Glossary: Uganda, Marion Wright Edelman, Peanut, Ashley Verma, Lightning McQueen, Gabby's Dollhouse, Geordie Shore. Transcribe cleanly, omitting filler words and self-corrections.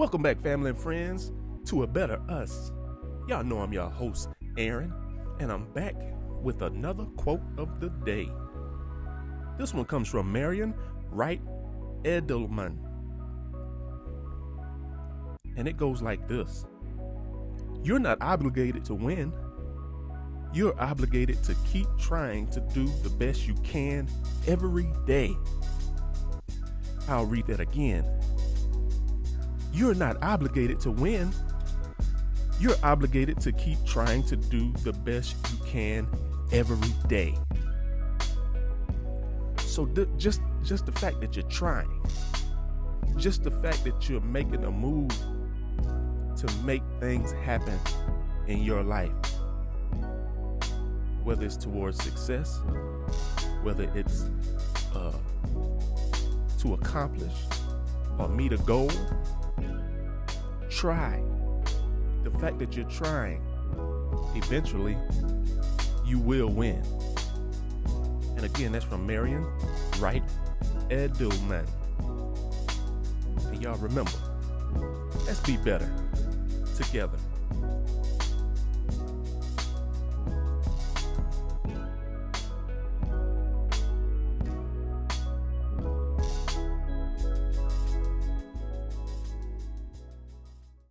Welcome back, family and friends, to A Better Us. Y'all know I'm your host, Aaron, and I'm back with another quote of the day. This one comes from Marion Wright Edelman, and it goes like this: you're not obligated to win. You're obligated to keep trying to do the best you can every day. I'll read that again. You're not obligated to win. You're obligated to keep trying to do the best you can every day. So just the fact that you're trying, just the fact that you're making a move to make things happen in your life, whether it's towards success, whether it's to accomplish or meet a goal, try. The fact that you're trying, eventually you will win. And again, that's from Marion Wright Edelman. And y'all remember, let's be better together.